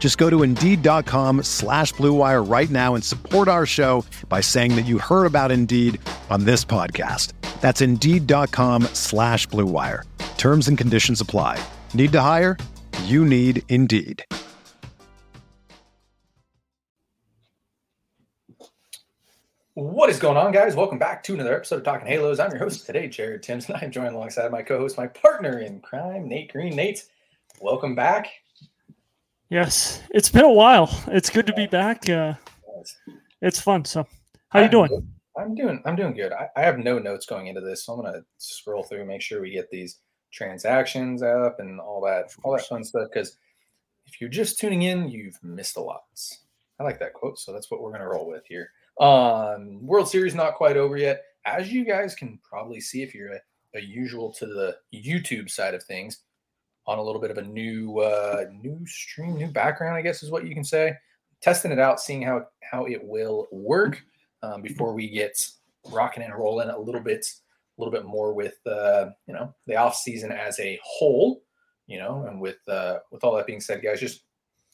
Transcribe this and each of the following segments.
Just go to Indeed.com/BlueWire right now and support our show by saying that you heard about Indeed on this podcast. That's Indeed.com/BlueWire. Terms and conditions apply. Need to hire? You need Indeed. What is going on, guys? Welcome back to another episode of Talking Halos. I'm your host today, Jared Timms, and I'm joined alongside my co-host, my partner in crime, Nate Green. Nate, welcome back. Yes, it's been a while. It's good to be back. It's fun. So, how you doing? Good. I'm doing good. I have no notes going into this, so I'm gonna scroll through and make sure we get these transactions up and all that fun stuff. Because if you're just tuning in, you've missed a lot. I like that quote, so that's what we're gonna roll with here. World Series not quite over yet, as you guys can probably see if you're a usual to the YouTube side of things. On a little bit of a new stream, new background, I guess is what you can say. Testing it out, seeing how it will work before we get rocking and rolling a little bit more with the off season as a whole, And with all that being said, guys, just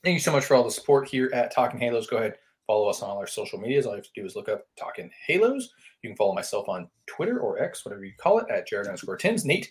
thank you so much for all the support here at Talking Halos. Go ahead, follow us on all our social medias. All you have to do is look up Talking Halos. You can follow myself on Twitter or X, whatever you call it, at Jared_Timms. Nate.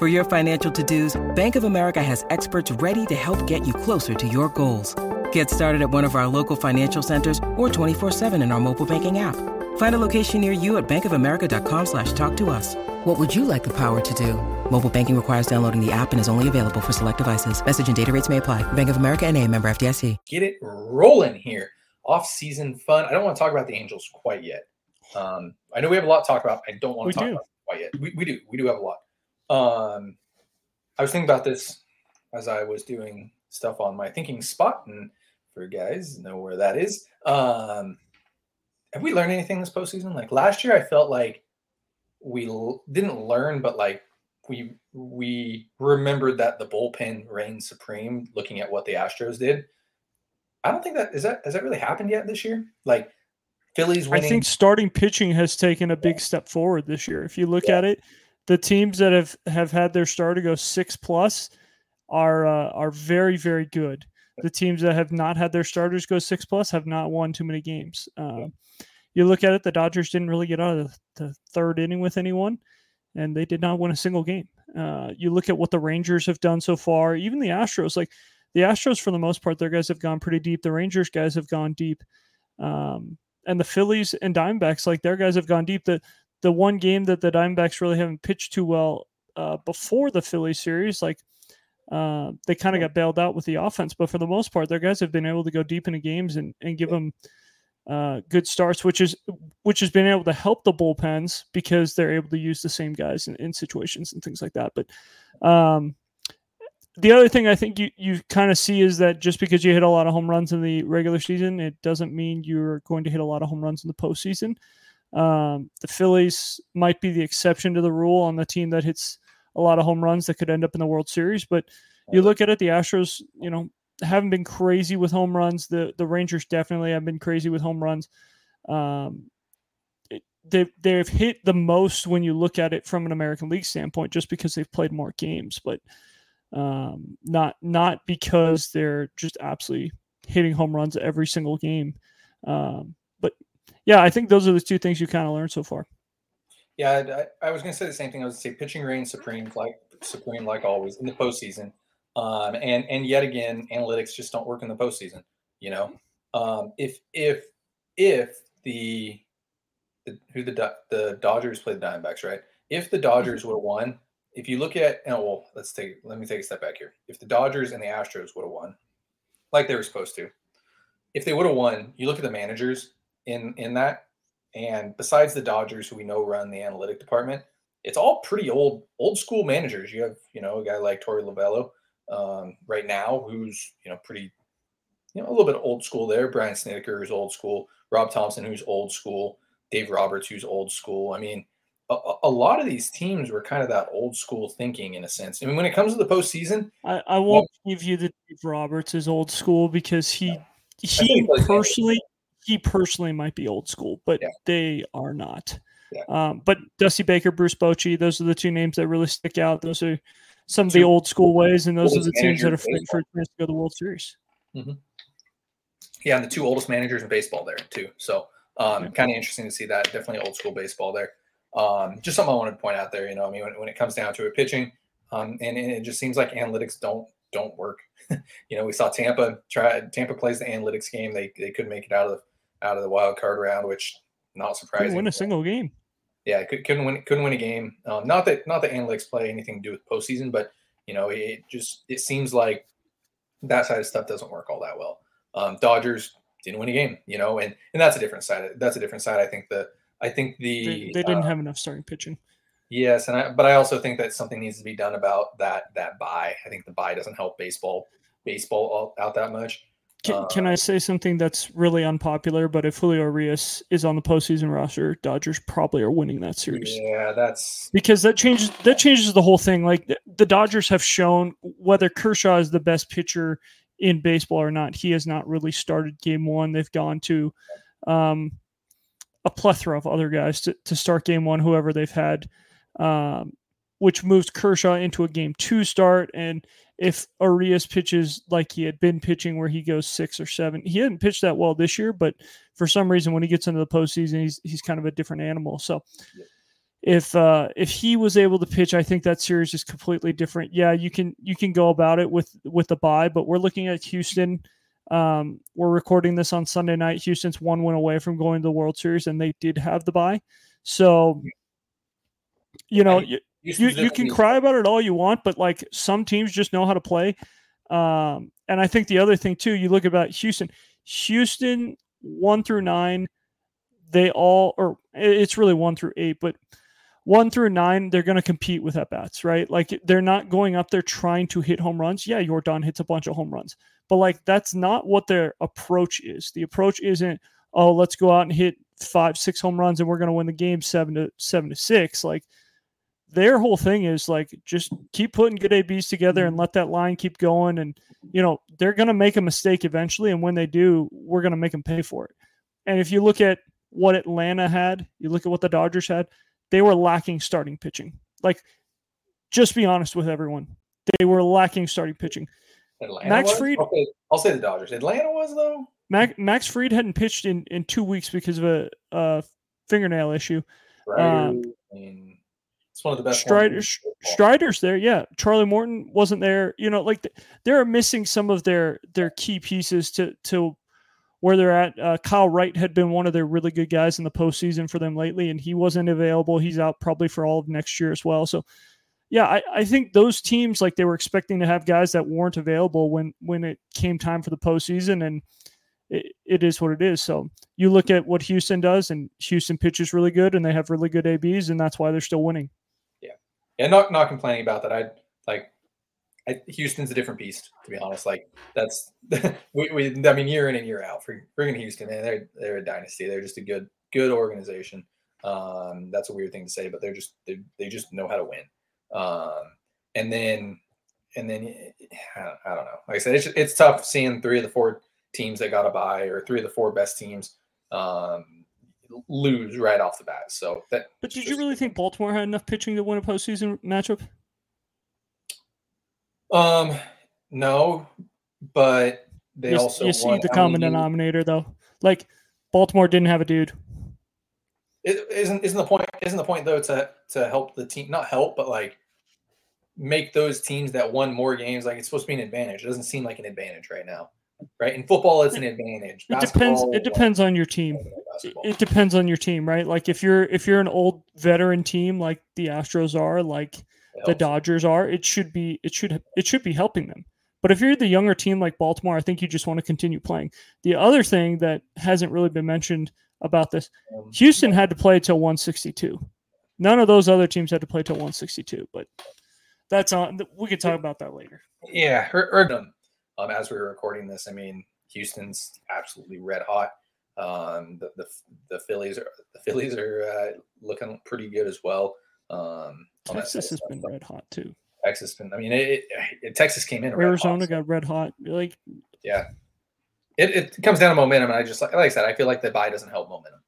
For your financial to-dos, Bank of America has experts ready to help get you closer to your goals. Get started at one of our local financial centers or 24/7 in our mobile banking app. Find a location near you at bankofamerica.com/talktous. What would you like the power to do? Mobile banking requires downloading the app and is only available for select devices. Message and data rates may apply. Bank of America NA, member FDIC. Get it rolling here. Off-season fun. I don't want to talk about the Angels quite yet. I know we have a lot to talk about. I don't want to talk about it quite yet. We do have a lot. I was thinking about this as I was doing stuff on my thinking spot, and for you guys know where that is. Have we learned anything this postseason? Like last year, I felt like we didn't learn, but like we remembered that the bullpen reigned supreme. Looking at what the Astros did, I don't think that is that has that really happened yet this year. Like Phillies winning. I think starting pitching has taken a big step forward this year. If you look at it, the teams that have had their starter go 6+ are very, very good. The teams that have not had their starters go 6+ have not won too many games. You look at it, the Dodgers didn't really get out of the third inning with anyone, and they did not win a single game. You look at what the Rangers have done so far, even the Astros. Like the Astros, for the most part, their guys have gone pretty deep. The Rangers guys have gone deep. And the Phillies and Diamondbacks, like their guys have gone deep. The one game that the Diamondbacks really haven't pitched too well before the Phillies series, like they kind of got bailed out with the offense. But for the most part, their guys have been able to go deep into games and give them good starts, which has been able to help the bullpens because they're able to use the same guys in situations and things like that. But the other thing I think you kind of see is that just because you hit a lot of home runs in the regular season, it doesn't mean you're going to hit a lot of home runs in the postseason. The Phillies might be the exception to the rule on the team that hits a lot of home runs that could end up in the World Series. But you look at it, the Astros, haven't been crazy with home runs. The Rangers definitely have been crazy with home runs. They've hit the most when you look at it from an American League standpoint, just because they've played more games, but not because they're just absolutely hitting home runs every single game. But I think those are the two things you kind of learned so far. Yeah, I was going to say the same thing. I was going to say pitching reigns supreme, like always in the postseason. And yet again, analytics just don't work in the postseason. If the Dodgers played the Diamondbacks, right? If the Dodgers would have won, if you look at, let me take a step back here. If the Dodgers and the Astros would have won, like they were supposed to, if they would have won, you look at the managers in that. And besides the Dodgers, who we know run the analytic department, it's all pretty old school managers. You have, a guy like Torey Lovello right now, who's, pretty, a little bit old school there. Brian Snideker is old school. Rob Thompson, who's old school. Dave Roberts, who's old school. I mean, a lot of these teams were kind of that old school thinking in a sense. I mean, when it comes to the postseason. I won't give you the Dave Roberts is old school because he personally might be old school, but they are not. Yeah. But Dusty Baker, Bruce Bochy, those are the two names that really stick out. Those are some of the old school ways, and those are the teams that are fighting for a chance to go to the World Series. Mm-hmm. Yeah, and the two oldest managers in baseball there, too. So kind of interesting to see that. Definitely old school baseball there. Just something I wanted to point out there. When it comes down to it, pitching, and it just seems like analytics don't work. We saw Tampa plays the analytics game. They couldn't make it out of the wild card round, which not surprising. Couldn't win a single game. Yeah, couldn't win a game. Not that analytics play anything to do with postseason, but it seems like that side of stuff doesn't work all that well. Dodgers didn't win a game, and that's a different side. That's a different side. I think they didn't have enough starting pitching. Yes, but I also think that something needs to be done about that buy. I think the buy doesn't help baseball out that much. Can I say something that's really unpopular? But if Julio Urías is on the postseason roster, Dodgers probably are winning that series. Yeah, that's because that changes the whole thing. Like the Dodgers have shown, whether Kershaw is the best pitcher in baseball or not, he has not really started game one. They've gone to a plethora of other guys to start game one, whoever they've had. Which moves Kershaw into a game two start. And if Urías pitches like he had been pitching where he goes 6 or 7, he hadn't pitched that well this year, but for some reason when he gets into the postseason, he's kind of a different animal. So if he was able to pitch, I think that series is completely different. Yeah, you can go about it with the bye, but we're looking at Houston. We're recording this on Sunday night. Houston's one win away from going to the World Series, and they did have the bye. So, you can cry about it all you want, but like some teams just know how to play. And I think the other thing too, you look about Houston 1 through 9, it's really 1 through 8, but 1 through 9, they're going to compete with at bats, right? Like they're not going up there trying to hit home runs. Yeah. Yordan hits a bunch of home runs, but like, that's not what their approach is. The approach isn't, oh, let's go out and hit 5, 6 home runs and we're going to win the game 7-6. Like, their whole thing is like, just keep putting good ABs together and let that line keep going. And, you know, they're going to make a mistake eventually. And when they do, we're going to make them pay for it. And if you look at what Atlanta had, you look at what the Dodgers had, they were lacking starting pitching. Like, just be honest with everyone. They were lacking starting pitching. Atlanta Max was? Fried. Okay, I'll say the Dodgers. Atlanta was, though? Max Fried hadn't pitched in 2 weeks because of a fingernail issue. Right. It's one of the best. Strider's there, yeah. Charlie Morton wasn't there. You know, like they're missing some of their key pieces to where they're at. Kyle Wright had been one of their really good guys in the postseason for them lately, and he wasn't available. He's out probably for all of next year as well. So, yeah, I think those teams, like, they were expecting to have guys that weren't available when it came time for the postseason, and it is what it is. So you look at what Houston does, and Houston pitches really good, and they have really good ABs, and that's why they're still winning. And not complaining about that. Houston's a different beast, to be honest. Like, that's I mean, year in and year out for friggin' Houston, man, they're a dynasty. They're just a good organization. That's a weird thing to say, but they just know how to win. And then I don't know. Like I said, it's tough seeing three of the four teams that got a bye, or three of the four best teams, lose right off the bat. But did you really think Baltimore had enough pitching to win a postseason matchup? No, but they also see the common denominator, though. Like, Baltimore didn't have a dude. Isn't the point though to help the team? Not help, but like make those teams that won more games. Like, it's supposed to be an advantage. It doesn't seem like an advantage right now. Right? In football, it's an advantage. It depends on your team. It depends on your team, right? Like, if you're an old veteran team like the Astros are, like the Dodgers are, it should be helping them. But if you're the younger team like Baltimore, I think you just want to continue playing. The other thing that hasn't really been mentioned about this, Houston had to play till 162. None of those other teams had to play till 162, but that's on. We could talk about that later. Yeah, heard them. As we were recording this, I mean, Houston's absolutely red hot. The Phillies are looking pretty good as well. Texas has been red hot too. Texas been. I mean, Texas came in. Arizona got red hot. Like, yeah, it comes down to momentum, and I just like I said, I feel like the bye doesn't help momentum.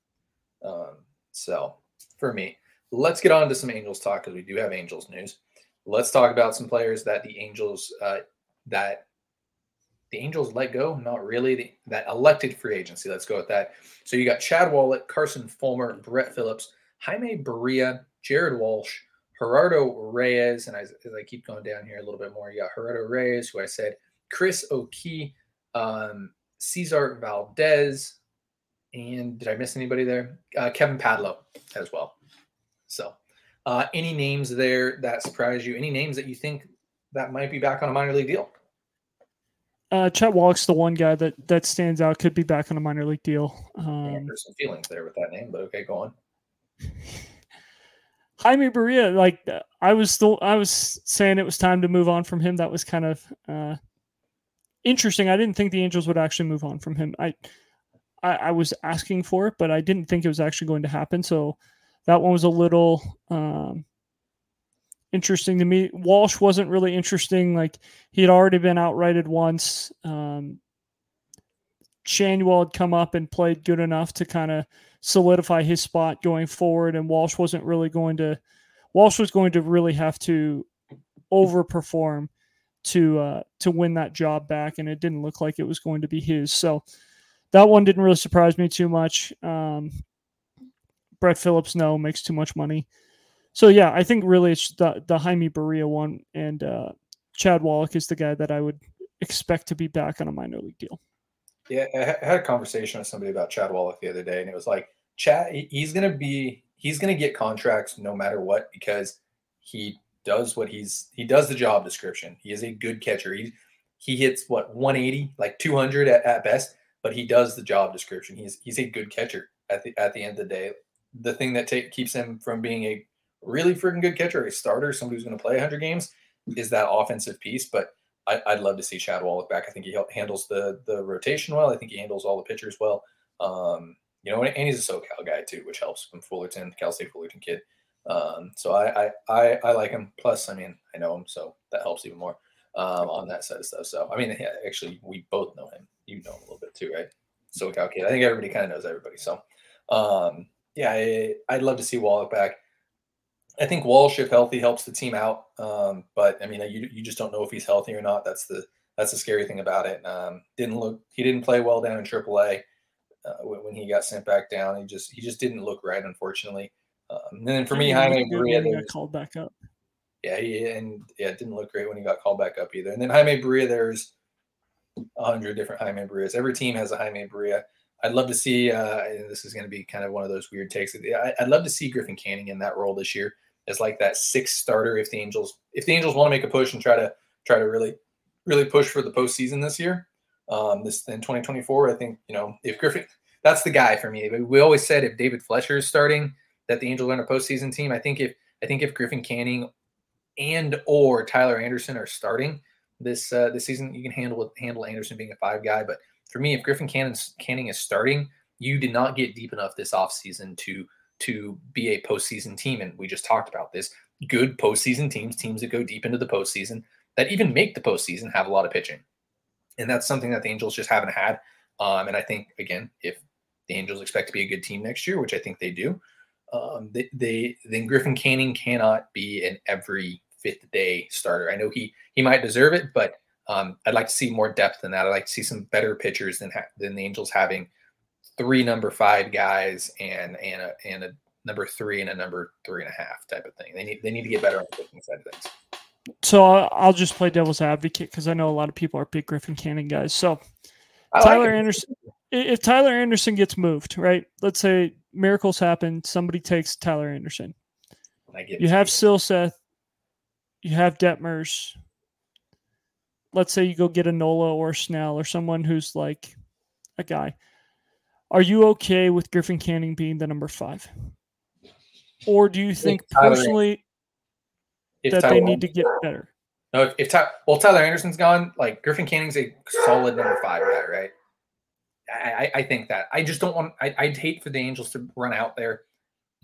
So for me, let's get on to some Angels talk, because we do have Angels news. Let's talk about some players that the Angels let go, not really. That elected free agency. Let's go with that. So you got Chad Wallach, Carson Fulmer, Brett Phillips, Jaime Barria, Jared Walsh, Gerardo Reyes, and as I keep going down here a little bit more, you got Gerardo Reyes, who I said, Chris O'Kee, Cesar Valdez, and did I miss anybody there? Kevin Padlow as well. So any names there that surprise you? Any names that you think that might be back on a minor league deal? Chad Wallach's the one guy that stands out, could be back on a minor league deal. There's some feelings there with that name, but okay, go on. Jaime Barria, like I was saying it was time to move on from him. That was kind of interesting. I didn't think the Angels would actually move on from him. I was asking for it, but I didn't think it was actually going to happen. So that one was a little interesting to me. Walsh wasn't really interesting. Like, he had already been outrighted once. Shanuel had come up and played good enough to kind of solidify his spot going forward. And Walsh was going to really have to overperform to win that job back. And it didn't look like it was going to be his. So that one didn't really surprise me too much. Brett Phillips, no, makes too much money. So, yeah, I think really it's the Jaime Barria one, and Chad Wallach is the guy that I would expect to be back on a minor league deal. Yeah, I had a conversation with somebody about Chad Wallach the other day, and it was like, Chad, he's going to get contracts no matter what, because he does the job description. He is a good catcher. He hits, 180, like 200 at best, but he does the job description. He's a good catcher at the end of the day. The thing that keeps him from being a really freaking good catcher, a starter, somebody who's going to play 100 games, is that offensive piece. But I'd love to see Chad Wallach back. I think he handles the rotation well. I think he handles all the pitchers well. And he's a SoCal guy too, which helps. From Fullerton, Cal State Fullerton kid. So I like him. Plus, I mean, I know him, so that helps even more on that side of stuff. So, I mean, yeah, actually, we both know him. You know him a little bit too, right? SoCal kid. I think everybody kind of knows everybody. So, yeah, I'd love to see Wallach back. I think Walsh, if healthy, helps the team out. But I mean, you just don't know if he's healthy or not. That's the scary thing about it. He didn't play well down in AAA when he got sent back down. He just didn't look right, unfortunately. And then for me, Jaime Barria got called back up. Yeah, it didn't look great when he got called back up either. And then Jaime Barria, there's 100 different Jaime Barrias. Every team has a Jaime Barria. I'd love to see. This is going to be kind of one of those weird takes. I'd love to see Griffin Canning in that role this year as like that sixth starter. If the Angels want to make a push and try to really push for the postseason this year, this in 2024, I think if Griffin, that's the guy for me. We always said if David Fletcher is starting, that the Angels aren't a postseason team. I think if Griffin Canning and or Tyler Anderson are starting this season, you can handle Anderson being a five guy, but for me, if Griffin Canning is starting, you did not get deep enough this offseason to be a postseason team. And we just talked about this. Good postseason teams that go deep into the postseason, that even make the postseason, have a lot of pitching. And that's something that the Angels just haven't had. And I think, again, if the Angels expect to be a good team next year, which I think they do, then Griffin Canning cannot be an every fifth day starter. I know he might deserve it, but I'd like to see more depth than that. I'd like to see some better pitchers than the Angels having three number five guys and a number three and a number 3.5 type of thing. They need to get better on the pitching side of things. So I'll just play devil's advocate because I know a lot of people are big Griffin Canning guys. So if Tyler Anderson gets moved, right? Let's say miracles happen. Somebody takes Tyler Anderson. You have Silseth. You have Detmers. Let's say you go get a Nola or Snell or someone who's like a guy. Are you okay with Griffin Canning being the number five? Or do you think personally that they need to get better? No, if Tyler Anderson's gone, like Griffin Canning's a solid number five guy, right? I think that. I just don't want – I'd hate for the Angels to run out there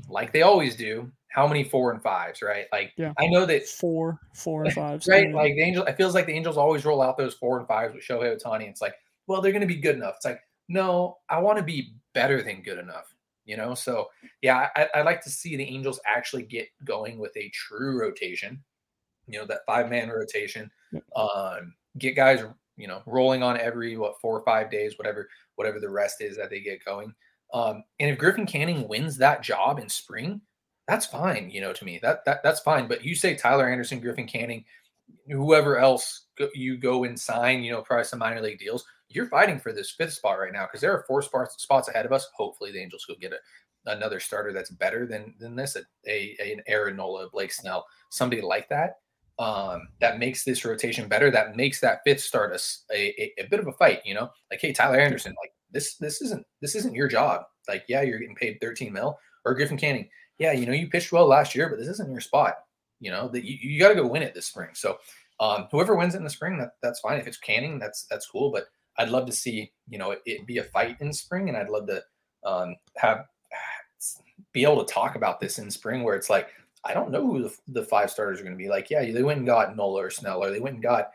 like they always do. How many 4 and 5s, right? Like, yeah. I know that four and fives, right? Yeah. Like the Angels, it feels like the Angels always roll out those 4 and 5s with Shohei Ohtani. It's like, well, they're going to be good enough. It's like, no, I want to be better than good enough, So yeah, I'd like to see the Angels actually get going with a true rotation, that 5-man rotation, get guys, rolling on every 4 or 5 days, whatever the rest is that they get going. And if Griffin Canning wins that job in spring, that's fine, to me. That's fine. But you say Tyler Anderson, Griffin Canning, whoever else you go and sign, probably some minor league deals. You're fighting for this fifth spot right now because there are 4 spots ahead of us. Hopefully, the Angels will get another starter that's better than this, an Aaron Nola, Blake Snell, somebody like that. That makes this rotation better. That makes that fifth start a bit of a fight, Like, hey, Tyler Anderson, like this isn't your job. Like, yeah, you're getting paid $13 million, or Griffin Canning. Yeah, you pitched well last year, but this isn't your spot. That you got to go win it this spring. So whoever wins it in the spring, that's fine. If it's Canning, that's cool. But I'd love to see it be a fight in spring, and I'd love to be able to talk about this in spring, where it's like I don't know who the 5 starters are going to be. Like, yeah, they went and got Nola or Snell, or they went and got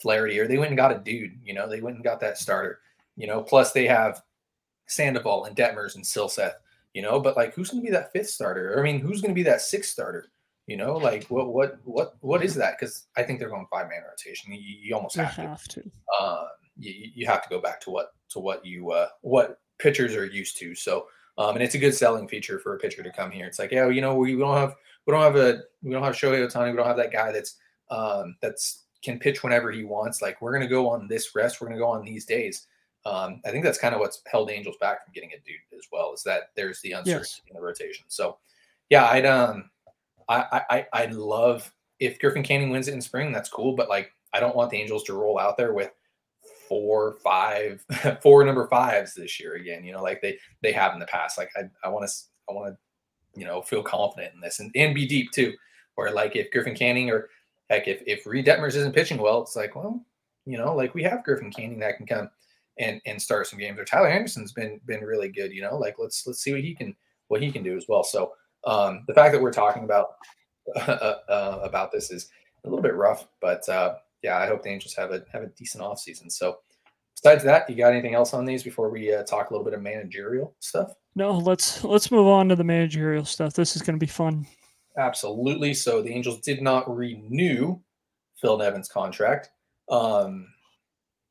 Flaherty, or they went and got a dude. They went and got that starter. Plus they have Sandoval and Detmers and Silseth. But like, who's going to be that fifth starter? I mean, who's going to be that sixth starter? Like what is that? Because I think they're going 5-man rotation. You almost have to. You have to go back to what pitchers are used to. So, and it's a good selling feature for a pitcher to come here. It's like, yeah, we don't have Shohei Ohtani. We don't have that guy that's can pitch whenever he wants. Like, we're going to go on this rest. We're going to go on these days. I think that's kind of what's held Angels back from getting a dude as well, is that there's the uncertainty in the rotation. So, yeah, I'd love if Griffin Canning wins it in spring. That's cool, but like I don't want the Angels to roll out there with 4 number 5s this year again. Like they have in the past. Like I want to feel confident in this and be deep too. Or like if Griffin Canning or like if Reed Detmers isn't pitching well, it's like like we have Griffin Canning that can come and start some games, or Tyler Anderson's been really good, like let's see what he can do as well. So The fact that we're talking about this is a little bit rough, but yeah, I hope the Angels have a decent offseason. So besides that, you got anything else on these before we talk a little bit of managerial stuff? No, let's move on to the managerial stuff. This is going to be fun. Absolutely. So the Angels did not renew Phil Nevin's contract.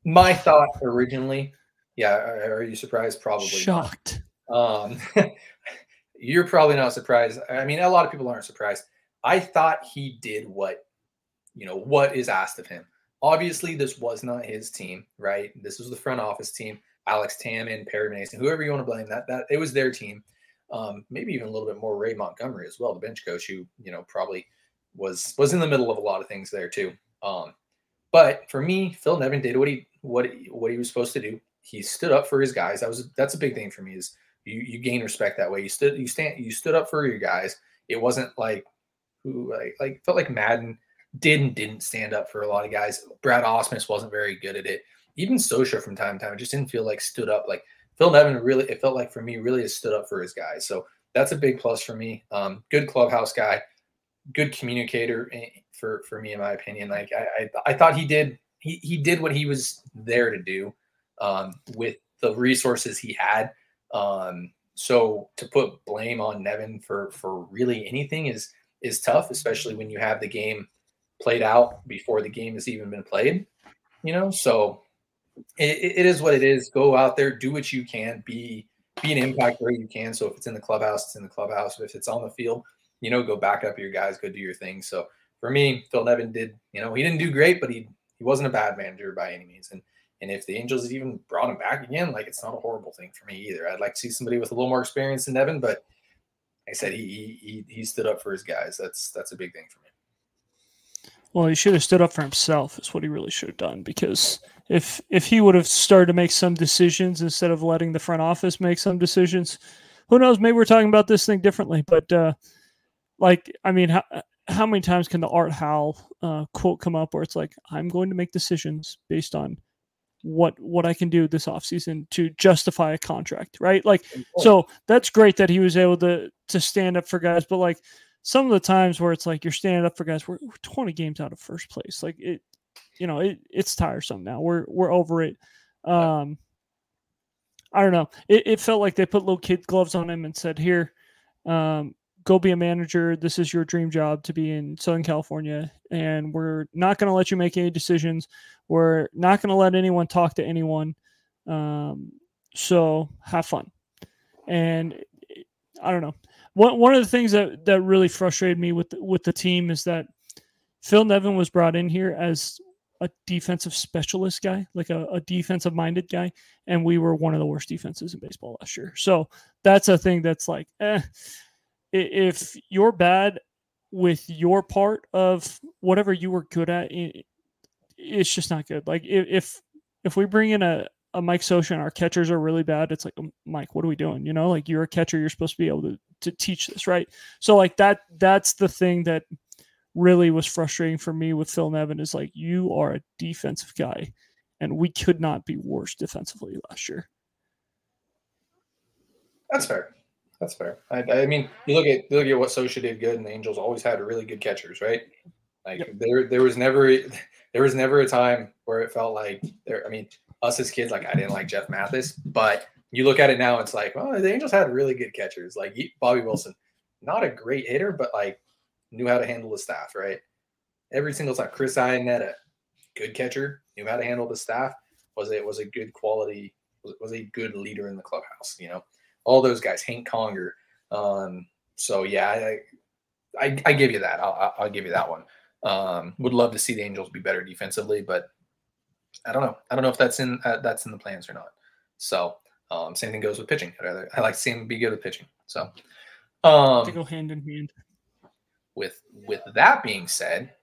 My thought originally, yeah, are you surprised? Probably shocked. You're probably not surprised. I mean, a lot of people aren't surprised. I thought he did what is asked of him. Obviously, this was not his team, right? This was the front office team. Alex Tamman, Perry Mason, whoever you want to blame, that it was their team. Maybe even a little bit more Ray Montgomery as well, the bench coach, who probably was in the middle of a lot of things there too. But for me, Phil Nevin did what he was supposed to do. He stood up for his guys. That's a big thing for me, is you gain respect that way. You stood up for your guys. It wasn't like felt like Madden did and didn't stand up for a lot of guys. Brad Ausmus wasn't very good at it. Even Socia from time to time, it just didn't feel like stood up. Like Phil Nevin really, it felt like for me, really has stood up for his guys. So that's a big plus for me. Good clubhouse guy, good communicator for me, in my opinion. Like I thought he did what he was there to do with the resources he had. So to put blame on Nevin for really anything is tough, especially when you have the game played out before the game has even been played, so it is what it is. Go out there, do what you can, be an impact where you can. So if it's in the clubhouse, it's in the clubhouse. If it's on the field, go back up your guys, go do your thing. So for me, Phil Nevin did, he didn't do great, but he wasn't a bad manager by any means. And if the Angels even brought him back again, like, it's not a horrible thing for me either. I'd like to see somebody with a little more experience than Nevin, but like I said, he stood up for his guys. That's a big thing for me. Well, he should have stood up for himself is what he really should have done, because if he would have started to make some decisions instead of letting the front office make some decisions, who knows? Maybe we're talking about this thing differently. But, how many times can the Art Howell quote come up where it's like, I'm going to make decisions based on what I can do this offseason to justify a contract, right? Like, so that's great that he was able to stand up for guys, but like, some of the times where it's like you're standing up for guys, we're 20 games out of first place. Like it's tiresome now. We're over it. I don't know. It felt like they put little kid gloves on him and said, "Here, go be a manager. This is your dream job, to be in Southern California, and we're not going to let you make any decisions. We're not going to let anyone talk to anyone. So have fun." And I don't know. One of the things that really frustrated me with the team is that Phil Nevin was brought in here as a defensive specialist guy, like a defensive-minded guy, and we were one of the worst defenses in baseball last year. So that's a thing that's like, if you're bad with your part of whatever you were good at, it's just not good. Like if we bring in a Mike Socia and our catchers are really bad, it's like, Mike, what are we doing? Like, you're a catcher. You're supposed to be able to teach this, right? So like that's the thing that really was frustrating for me with Phil Nevin, is like, you are a defensive guy and we could not be worse defensively last year. That's fair. I mean, you look at what Socia did good, and the Angels always had really good catchers, right? Like, yep. there was never a time where it felt like us as kids, like, I didn't like Jeff Mathis, but you look at it now, it's like, well, the Angels had really good catchers. Like, Bobby Wilson, not a great hitter, but, like, knew how to handle the staff, right? Every single time. Chris Iannetta, good catcher, knew how to handle the staff, was a good leader in the clubhouse, All those guys, Hank Conger. So, yeah, I give you that. I'll give you that one. Would love to see the Angels be better defensively, but I don't know if that's in the plans or not. So same thing goes with pitching. I like to see him be good with pitching. So to go hand in hand. With that being said,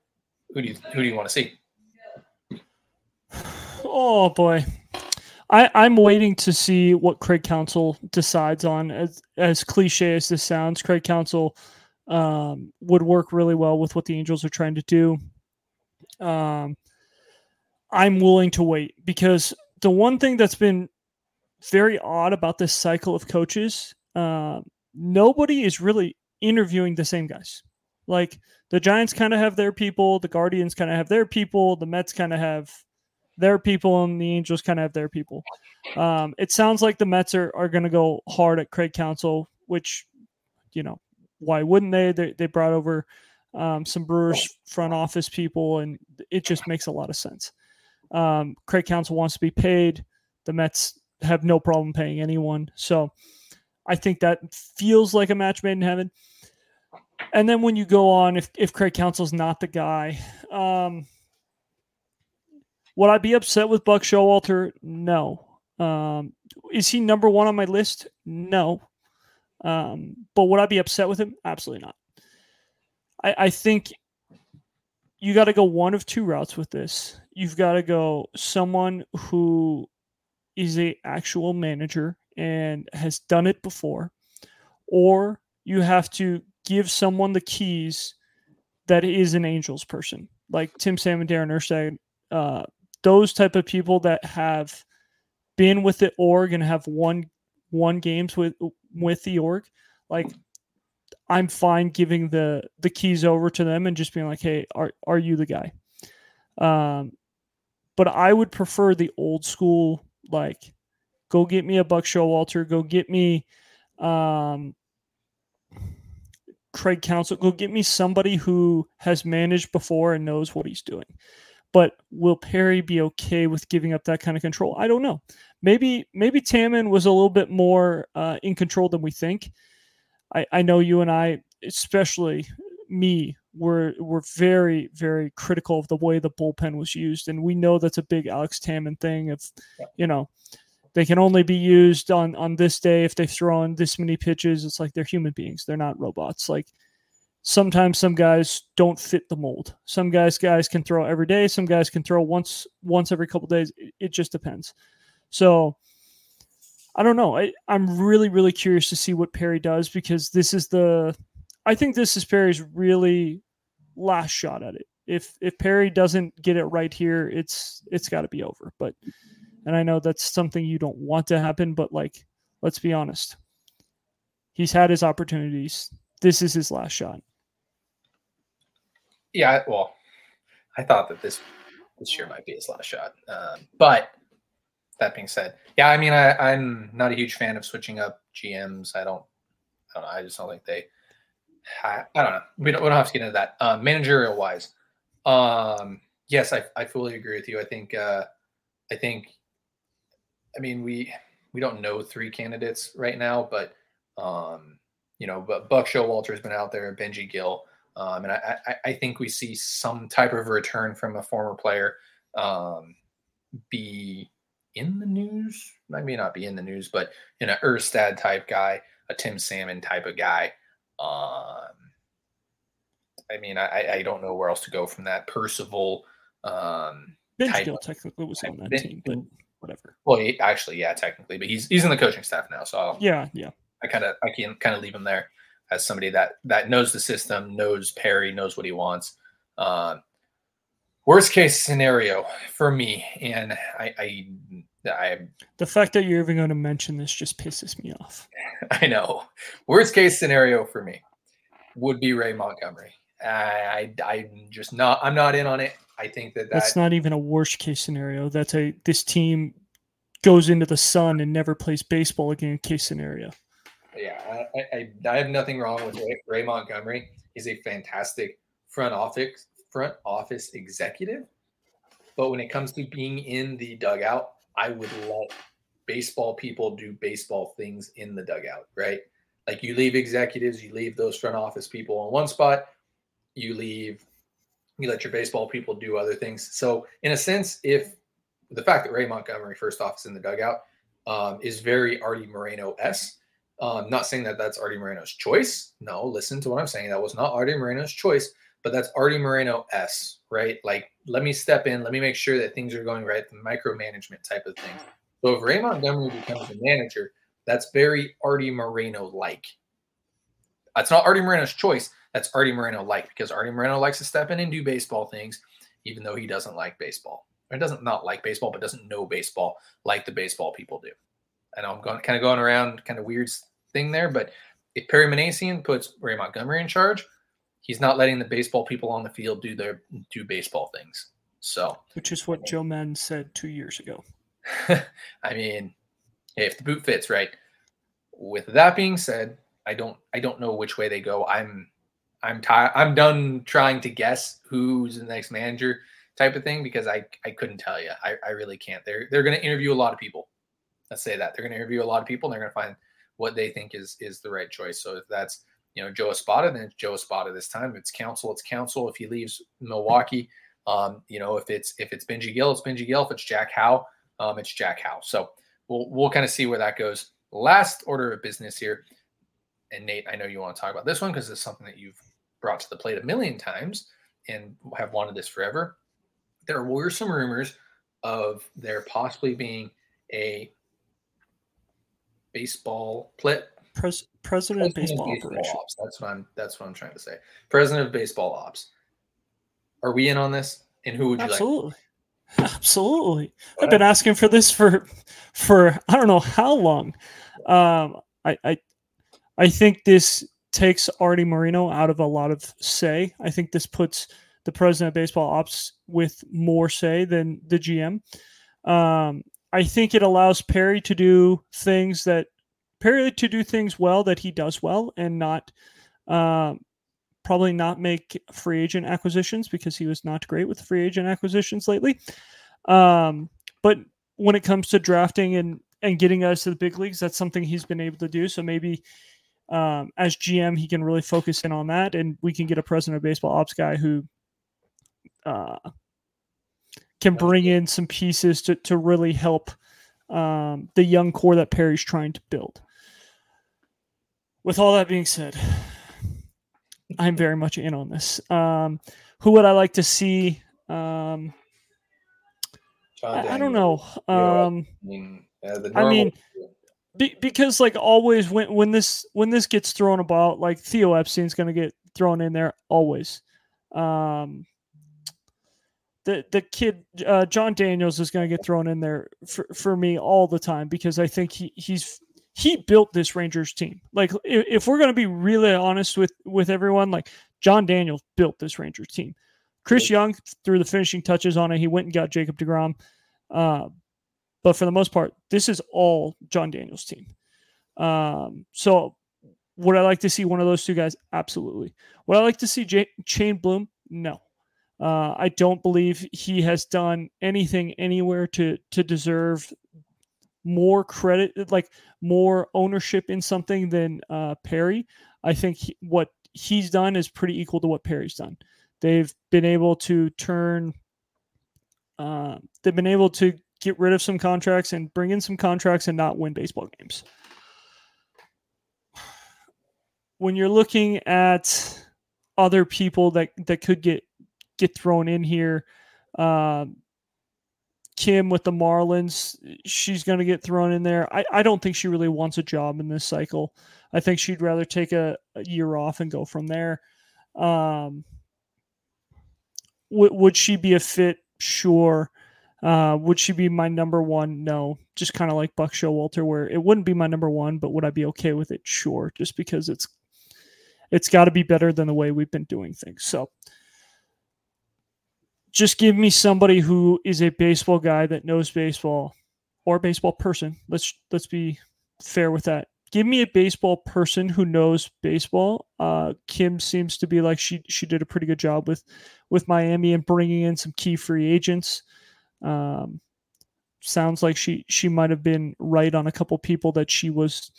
who do you want to see? Oh boy, I'm waiting to see what Craig Counsell decides on. As cliche as this sounds, Craig Counsell would work really well with what the Angels are trying to do. I'm willing to wait, because the one thing that's been very odd about this cycle of coaches, nobody is really interviewing the same guys. Like the Giants kind of have their people, the Guardians kind of have their people, the Mets kind of have their people, and the Angels kind of have their people. It sounds like the Mets are going to go hard at Craig Counsell, which, you know, why wouldn't they? They brought over some Brewers front office people, and it just makes a lot of sense. Craig Counsell wants to be paid. The Mets have no problem paying anyone. So I think that feels like a match made in heaven. And then when you go on, if Craig Counsell's not the guy, would I be upset with Buck Showalter? No. Is he number one on my list? No. But would I be upset with him? Absolutely not. I think you got to go one of two routes with this. You've got to go someone who is an actual manager and has done it before, or you have to give someone the keys that is an Angels person, like Tim Salmon, Darren Erstad, those type of people that have been with the org and have won games with the org. Like, I'm fine giving the keys over to them and just being like, hey, are you the guy? But I would prefer the old school, like, go get me a Buck Showalter, go get me Craig Counsell, go get me somebody who has managed before and knows what he's doing. But will Perry be okay with giving up that kind of control? I don't know. Maybe Tamman was a little bit more in control than we think. I know you and I, especially me, were very, very critical of the way the bullpen was used. And we know that's a big Alex Tamman thing of, you know, they can only be used on this day if they throw in this many pitches. It's like they're human beings. They're not robots. Like, sometimes some guys don't fit the mold. Some guys can throw every day. Some guys can throw once every couple of days. It just depends. So I don't know. I'm really, really curious to see what Perry does, because I think this is Perry's really last shot at it. If Perry doesn't get it right here, it's got to be over. But, and I know that's something you don't want to happen, but, like, let's be honest. He's had his opportunities. This is his last shot. Yeah, well, I thought that this year might be his last shot. But that being said, yeah, I mean, I'm not a huge fan of switching up GMs. I don't know. I just don't think they. I don't know. We don't have to get into that managerial wise. Yes, I fully agree with you. I think. I mean, we don't know three candidates right now, but you know, but Buck Showalter has been out there, Benji Gill, and I think we see some type of return from a former player be in the news. I may not be in the news, but in an Erstad type guy, a Tim Salmon type of guy. I mean, I don't know where else to go from that. Percival. Benji Gill technically was on that team, but whatever. Well, actually, yeah, technically, but he's in the coaching staff now, so yeah. I can kind of leave him there as somebody that knows the system, knows Perry, knows what he wants. Worst case scenario for me, and the fact that you're even going to mention this just pisses me off. I know. Worst case scenario for me would be Ray Montgomery. I'm not in on it. I think that's not even a worst case scenario. That's this team goes into the sun and never plays baseball again case scenario. Yeah, I have nothing wrong with Ray Montgomery. He's a fantastic front office executive. But when it comes to being in the dugout, I would let baseball people do baseball things in the dugout, right? Like, you leave executives, you leave those front office people on one spot, you let your baseball people do other things. So in a sense, if the fact that Ray Montgomery, first off, is in the dugout, is very Artie Moreno-esque. Not saying that that's Artie Moreno's choice. No, listen to what I'm saying. That was not Artie Moreno's choice, but that's Artie Moreno-esque, right? Like, let me step in. Let me make sure that things are going right, the micromanagement type of thing. So if Ray Montgomery becomes a manager, that's very Artie Moreno-like. That's not Artie Moreno's choice. That's Artie Moreno-like, because Artie Moreno likes to step in and do baseball things, even though he doesn't like baseball. Or doesn't not like baseball, but doesn't know baseball like the baseball people do. I know I'm kind of going around, kind of weird thing there, but If Perry Mason puts Ray Montgomery in charge, he's not letting the baseball people on the field do baseball things. So, which is what Joe Madden said 2 years ago. I mean, if the boot fits, right? With that being said, I don't know which way they go. I'm tired. I'm done trying to guess who's the next manager type of thing, because I couldn't tell you. I really can't. They're going to interview a lot of people. Let's say that. They're going to interview a lot of people, and they're going to find what they think is the right choice. So if that's, Joe Espada, then it's Joe Espada this time. If it's Counsell, it's Counsell. If he leaves Milwaukee, if it's Benji Gill, it's Benji Gill. If it's Jack Howe, it's Jack Howe. So we'll kind of see where that goes. Last order of business here. And Nate, I know you want to talk about this one because it's something that you've brought to the plate a million times and have wanted this forever. There were some rumors of there possibly being a baseball president of baseball ops. That's what I'm trying to say. President of baseball ops. Are we in on this? And who would you like? Absolutely. I've been asking for this for I don't know how long. I think this takes Artie Moreno out of a lot of say. I think this puts the president of baseball ops with more say than the GM. I think it allows Perry to do things well that he does well, and not probably not make free agent acquisitions, because he was not great with free agent acquisitions lately. But when it comes to drafting and getting us to the big leagues, that's something he's been able to do. So maybe as GM, he can really focus in on that, and we can get a president of baseball ops guy who can bring in some pieces to really help the young core that Perry's trying to build. With all that being said, I'm very much in on this. Who would I like to see? I don't know. Because like always when this gets thrown about, like Theo Epstein's going to get thrown in there always. The kid, John Daniels, is going to get thrown in there for me all the time, because I think he built this Rangers team. Like, if we're going to be really honest with everyone, like, John Daniels built this Rangers team. Chris Young threw the finishing touches on it. He went and got Jacob deGrom. But for the most part, this is all John Daniels' team. So would I like to see one of those two guys? Absolutely. Would I like to see Chain Bloom? No. I don't believe he has done anything anywhere to deserve more credit, like more ownership in something than Perry. I think what he's done is pretty equal to what Perry's done. They've been able to get rid of some contracts and bring in some contracts and not win baseball games. When you're looking at other people that could get thrown in here. Kim with the Marlins, she's going to get thrown in there. I don't think she really wants a job in this cycle. I think she'd rather take a year off and go from there. Would she be a fit? Sure. Would she be my number one? No. Just kind of like Buck Showalter, where it wouldn't be my number one, but would I be okay with it? Sure. Just because it's got to be better than the way we've been doing things. So, just give me somebody who is a baseball guy that knows baseball, or a baseball person. Let's be fair with that. Give me a baseball person who knows baseball. Kim seems to be like she did a pretty good job with Miami and bringing in some key free agents. Sounds like she might have been right on a couple people that she was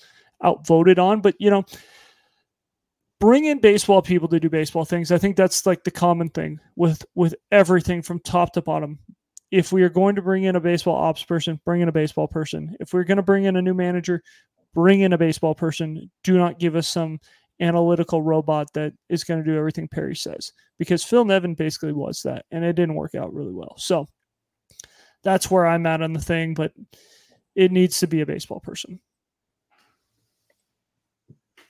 outvoted on, but bring in baseball people to do baseball things. I think that's like the common thing with everything from top to bottom. If we are going to bring in a baseball ops person, bring in a baseball person. If we're going to bring in a new manager, bring in a baseball person. Do not give us some analytical robot that is going to do everything Perry says, because Phil Nevin basically was that, and it didn't work out really well. So that's where I'm at on the thing, but it needs to be a baseball person.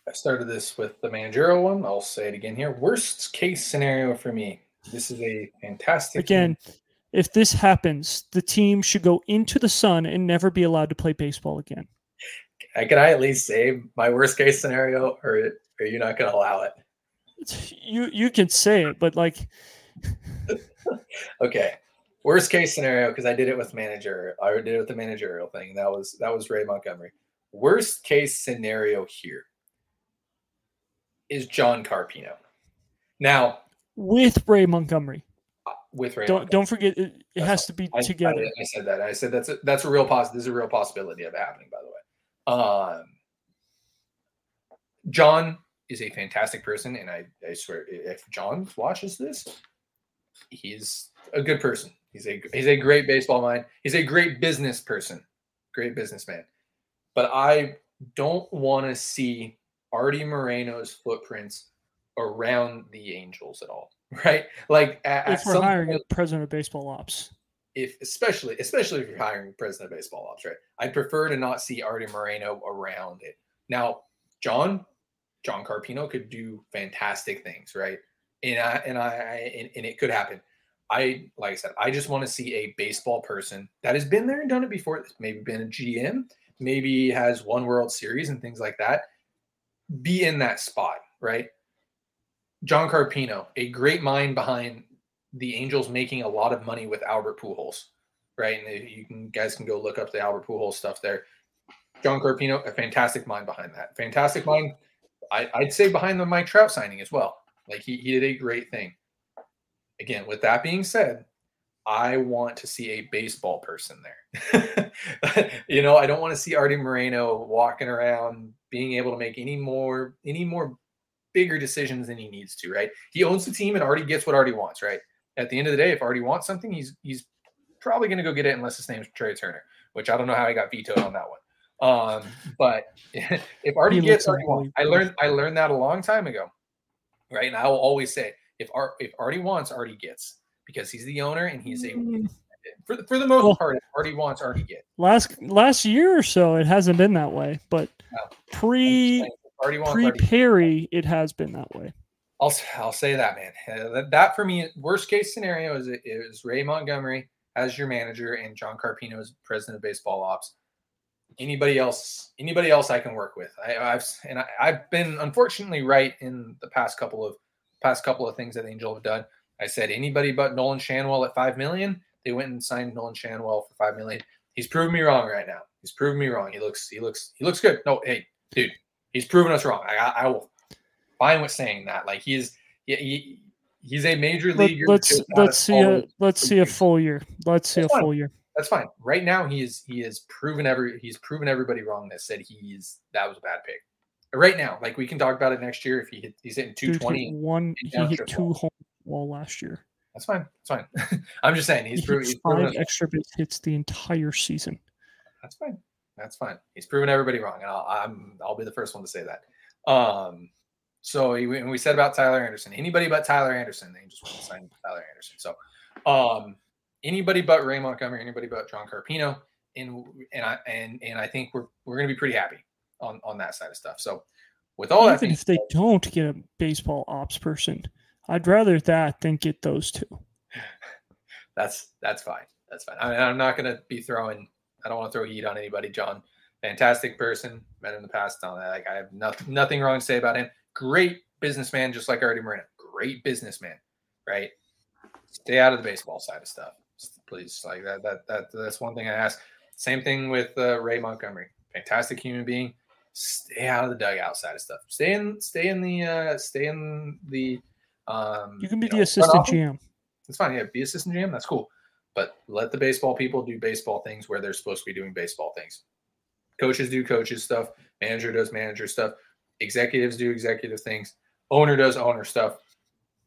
I started this with the managerial one. I'll say it again here. Worst case scenario for me. This is a fantastic. Again, team. If this happens, the team should go into the sun and never be allowed to play baseball again. Can I at least say my worst case scenario, or are you not going to allow it? You can say it, but like. Okay. Worst case scenario, because I did it with manager. I did it with the managerial thing. That was Ray Montgomery. Worst case scenario here is John Carpino. Now. With Ray Montgomery. With Ray. Don't forget it has to be together. I said that. I said that's a real possibility. This is a real possibility of it happening, by the way. John is a fantastic person, and I swear, if John watches this, he's a good person. He's a great baseball mind. He's a great business person, great businessman. But I don't want to see Artie Moreno's footprints around the Angels at all, right? Like if we're hiring a president of baseball ops. Especially if you're hiring president of baseball ops, right? I'd prefer to not see Artie Moreno around it. Now, John Carpino could do fantastic things, right? And it could happen. Like I said, I just want to see a baseball person that has been there and done it before. Maybe been a GM, maybe has won World Series and things like that. Be in that spot, right? John Carpino, a great mind behind the Angels making a lot of money with Albert Pujols, right? And you guys can go look up the Albert Pujols stuff there. John Carpino, a fantastic mind behind that. Fantastic mind, I'd say, behind the Mike Trout signing as well. Like he did a great thing. Again, with that being said, I want to see a baseball person there. You know, I don't want to see Artie Moreno walking around being able to make any more bigger decisions than he needs to, right? He owns the team and Artie gets what Artie wants, right? At the end of the day, if Artie wants something, he's probably going to go get it, unless his name's Trey Turner, which I don't know how I got vetoed on that one. But if Artie gets what he wants, I learned that a long time ago, right? And I will always say, if Artie wants, Artie gets, because he's the owner and he's for the most part, if Artie wants, Artie gets. Last year or so, it hasn't been that way, but pre-Perry, it has been that way. I'll say that, man. That for me, worst case scenario is Ray Montgomery as your manager and John Carpino as president of baseball ops. Anybody else I can work with. I've been unfortunately right in the past couple of things that Angel have done. I said anybody but Nolan Shanwell at $5 million. They went and signed Nolan Shanwell for $5 million. He's proved me wrong right now. He's proved me wrong. He looks good. No, hey, dude, he's proven us wrong. I will. Fine with saying that, like he's a major leaguer. Let's see a full year. That's fine. Right now, he's proven everybody wrong that said that was a bad pick. Right now, like we can talk about it next year if he's hitting 220. He hit two home wall last year. That's fine. That's fine. I'm just saying he's proven five extra base hits the entire season. That's fine. That's fine. He's proven everybody wrong, and I'll be the first one to say that. So we said about Tyler Anderson, anybody but Tyler Anderson, they just want to sign Tyler Anderson. So anybody but Ray Montgomery, anybody but John Carpino, and I think we're going to be pretty happy on that side of stuff. So with all that, even if they don't get a baseball ops person, I'd rather that than get those two. That's fine. That's fine. I mean, I'm not going to be throwing. I don't want to throw heat on anybody. John, fantastic person, met him in the past. On that, like I have nothing wrong to say about him. Great businessman, just like Artie Moreno. Great businessman, right? Stay out of the baseball side of stuff, please. Like that's one thing I ask. Same thing with Ray Montgomery. Fantastic human being. Stay out of the dugout side of stuff. Stay in the. You can be the assistant GM. It's fine. Yeah, be assistant GM. That's cool. But let the baseball people do baseball things where they're supposed to be doing baseball things. Coaches do coaches stuff. Manager does manager stuff. Executives do executive things. Owner does owner stuff.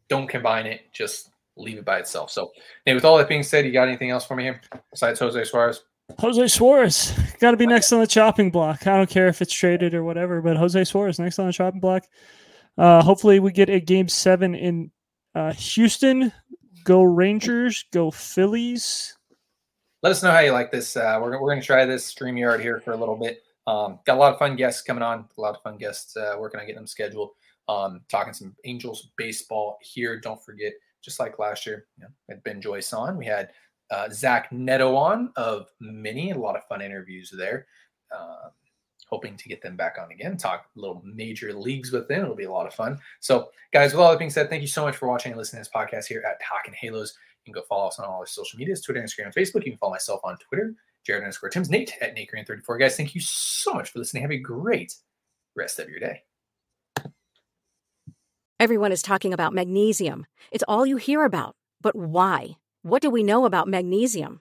Don't combine it. Just leave it by itself. So, Nate, with all that being said, you got anything else for me here besides Jose Suarez? Jose Suarez got to be next on the chopping block. I don't care if it's traded or whatever, but Jose Suarez next on the chopping block. Hopefully we get a Game 7 in Houston. Go Rangers. Go Phillies. Let us know how you like this. We're going to try this StreamYard here for a little bit. Got a lot of fun guests coming on, a lot of fun guests working on getting them scheduled, talking some Angels baseball here. Don't forget, just like last year, we had Ben Joyce on. We had Zach Neto on of Mini, a lot of fun interviews there. hoping to get them back on again, talk little major leagues with them. It'll be a lot of fun. So guys, with all that being said, thank you so much for watching and listening to this podcast here at Talking Halos. You can go follow us on all our social medias, Twitter, Instagram, and Facebook. You can follow myself on Twitter, Jared_Timms, Nate at NateGreen34. Guys, thank you so much for listening. Have a great rest of your day. Everyone is talking about magnesium. It's all you hear about. But why? What do we know about magnesium?